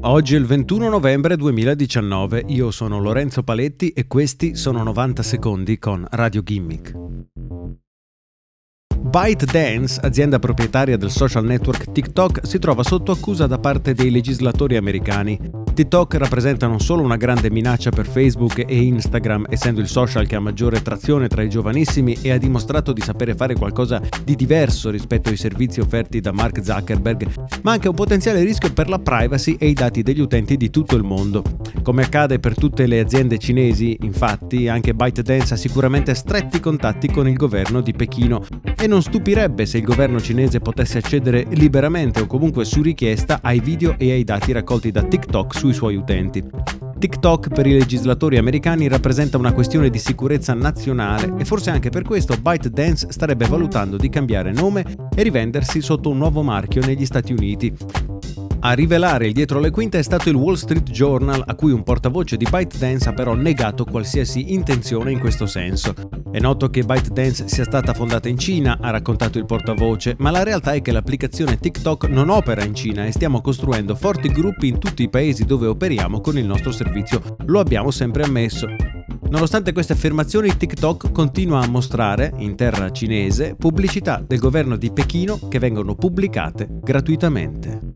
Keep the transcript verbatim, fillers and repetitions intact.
Oggi è il ventuno novembre duemiladiciannove, io sono Lorenzo Paletti e questi sono novanta secondi con Radio Gimmick. ByteDance, azienda proprietaria del social network TikTok, si trova sotto accusa da parte dei legislatori americani. TikTok rappresenta non solo una grande minaccia per Facebook e Instagram, essendo il social che ha maggiore trazione tra i giovanissimi e ha dimostrato di sapere fare qualcosa di diverso rispetto ai servizi offerti da Mark Zuckerberg, ma anche un potenziale rischio per la privacy e i dati degli utenti di tutto il mondo. Come accade per tutte le aziende cinesi, infatti, anche ByteDance ha sicuramente stretti contatti con il governo di Pechino e non stupirebbe se il governo cinese potesse accedere liberamente o comunque su richiesta ai video e ai dati raccolti da TikTok su i suoi utenti. TikTok per i legislatori americani rappresenta una questione di sicurezza nazionale e forse anche per questo ByteDance starebbe valutando di cambiare nome e rivendersi sotto un nuovo marchio negli Stati Uniti. A rivelare il dietro le quinte è stato il Wall Street Journal, a cui un portavoce di ByteDance ha però negato qualsiasi intenzione in questo senso. È noto che ByteDance sia stata fondata in Cina, ha raccontato il portavoce, ma la realtà è che l'applicazione TikTok non opera in Cina e stiamo costruendo forti gruppi in tutti i paesi dove operiamo con il nostro servizio. Lo abbiamo sempre ammesso. Nonostante queste affermazioni, TikTok continua a mostrare, in terra cinese, pubblicità del governo di Pechino che vengono pubblicate gratuitamente.